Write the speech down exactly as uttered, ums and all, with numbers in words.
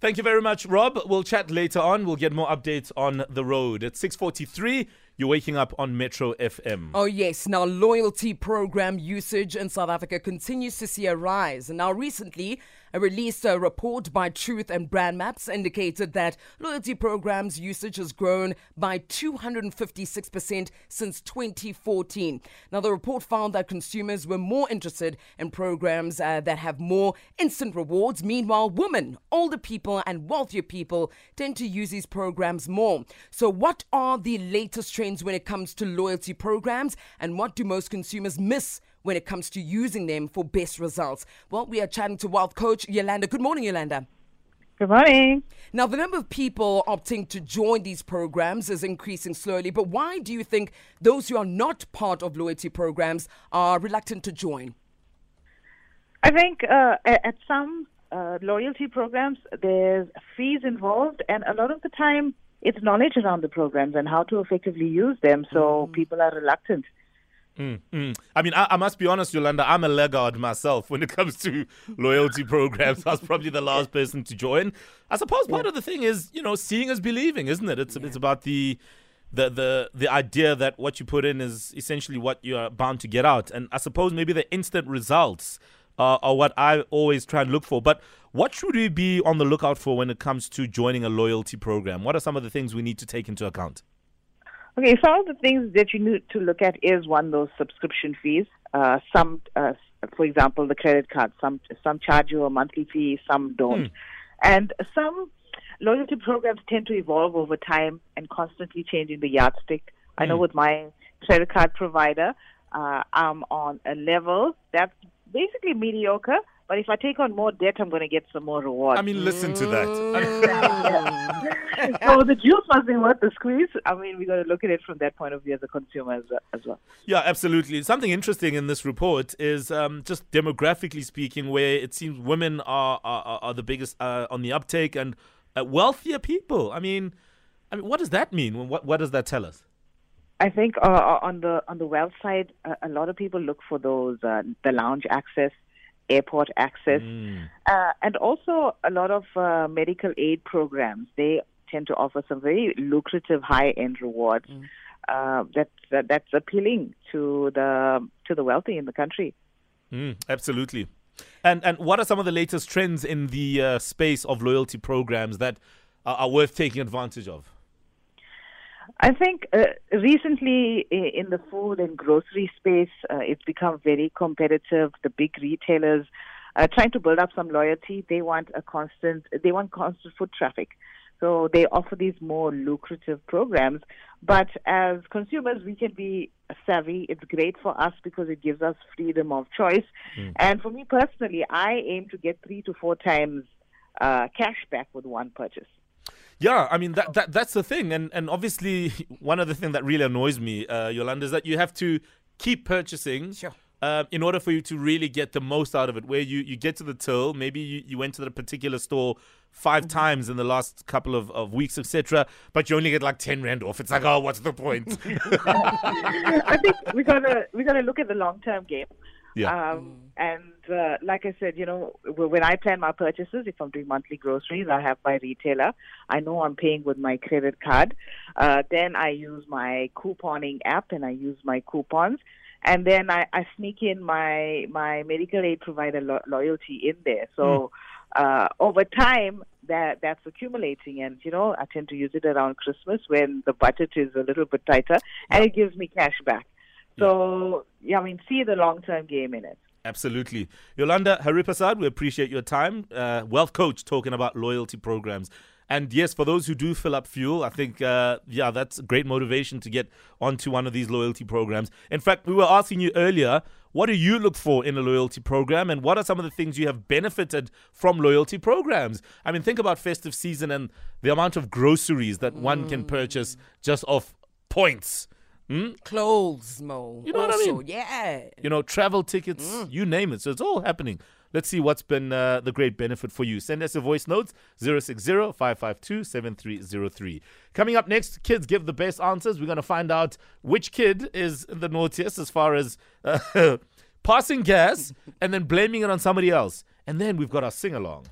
Thank you very much, Rob. We'll chat later on. We'll get more updates on the road. At six forty-three, you're waking up on Metro F M. Oh, yes. Now, loyalty program usage in South Africa continues to see a rise. Now, recently, I released a report by Truth and Brand Maps indicated that loyalty programs usage has grown by two hundred fifty-six percent since twenty fourteen. Now, the report found that consumers were more interested in programs uh, that have more instant rewards. Meanwhile, women, older people, and wealthier people tend to use these programs more. So what are the latest trends when it comes to loyalty programs, and what do most consumers miss when it comes to using them for best results? Well, we are chatting to wealth coach Yolanda. Good morning, Yolanda. Good morning. Now, the number of people opting to join these programs is increasing slowly, but why do you think those who are not part of loyalty programs are reluctant to join? I think uh, at some uh, loyalty programs, there's fees involved, and a lot of the time, it's knowledge around the programs and how to effectively use them, so mm. people are reluctant. Mm, mm. I mean, I, I must be honest, Yolanda, I'm a laggard myself when it comes to loyalty programs. I was probably the last person to join. I suppose part yeah. of the thing is, you know, seeing is believing, isn't it? It's yeah. it's about the, the the the idea that what you put in is essentially what you're bound to get out. And I suppose maybe the instant results uh, are what I always try and look for. But what should we be on the lookout for when it comes to joining a loyalty program? What are some of the things we need to take into account? Okay, so all the things that you need to look at is, one, those subscription fees. Uh, some, uh, for example, the credit card. Some some charge you a monthly fee, some don't. Mm. And some loyalty programs tend to evolve over time and constantly changing the yardstick. Mm. I know with my credit card provider, uh, I'm on a level that's basically mediocre, but if I take on more debt, I'm going to get some more reward. I mean, listen to that. So the juice must be worth the squeeze. I mean, we've got to look at it from that point of view as a consumer as well. As well. Yeah, absolutely. Something interesting in this report is um, just demographically speaking, where it seems women are are, are the biggest uh, on the uptake and uh, wealthier people. I mean, I mean, what does that mean? What what does that tell us? I think uh, on the on the wealth side, uh, a lot of people look for those uh, the lounge access, airport access, mm. uh, and also a lot of uh, medical aid programs. They tend to offer some very lucrative high-end rewards mm. uh, that, that that's appealing to the to the wealthy in the country. Mm, absolutely. And and what are some of the latest trends in the uh, space of loyalty programs that are, are worth taking advantage of? I think uh, recently in the food and grocery space, uh, it's become very competitive. The big retailers are trying to build up some loyalty. They want a constant. They want constant foot traffic, so they offer these more lucrative programs. But as consumers, we can be savvy. It's great for us because it gives us freedom of choice. Mm. And for me personally, I aim to get three to four times uh, cash back with one purchase. Yeah, I mean, that, that that's the thing. And and obviously, one other thing that really annoys me, uh, Yolanda, is that you have to keep purchasing sure. uh, in order for you to really get the most out of it, where you, you get to the till, maybe you, you went to the particular store five mm-hmm. times in the last couple of, of weeks, et cetera, but you only get like ten rand off. It's like, oh, what's the point? I think we gotta we gotta look at the long-term game. Yeah. Um, and uh, like I said, you know, when I plan my purchases, if I'm doing monthly groceries, I have my retailer. I know I'm paying with my credit card. Uh, then I use my couponing app and I use my coupons. And then I, I sneak in my, my medical aid provider lo- loyalty in there. So mm. uh, over time, that that's accumulating. And, you know, I tend to use it around Christmas when the budget is a little bit tighter and it gives me cash back. So, yeah, I mean, see the long-term game in it. Absolutely. Yolanda Haripersad, we appreciate your time. Uh, wealth coach talking about loyalty programs. And yes, for those who do fill up fuel, I think, uh, yeah, that's great motivation to get onto one of these loyalty programs. In fact, we were asking you earlier, what do you look for in a loyalty program and what are some of the things you have benefited from loyalty programs? I mean, think about festive season and the amount of groceries that mm. one can purchase just off points. Mm? Clothes, Mo. You know also, what I mean? Yeah. You know, travel tickets, mm. you name it. So it's all happening. Let's see what's been uh, the great benefit for you. Send us your voice notes, zero six zero, five five two, seven three zero three. Coming up next, kids give the best answers. We're going to find out which kid is the naughtiest as far as uh, passing gas and then blaming it on somebody else. And then we've got our sing-along.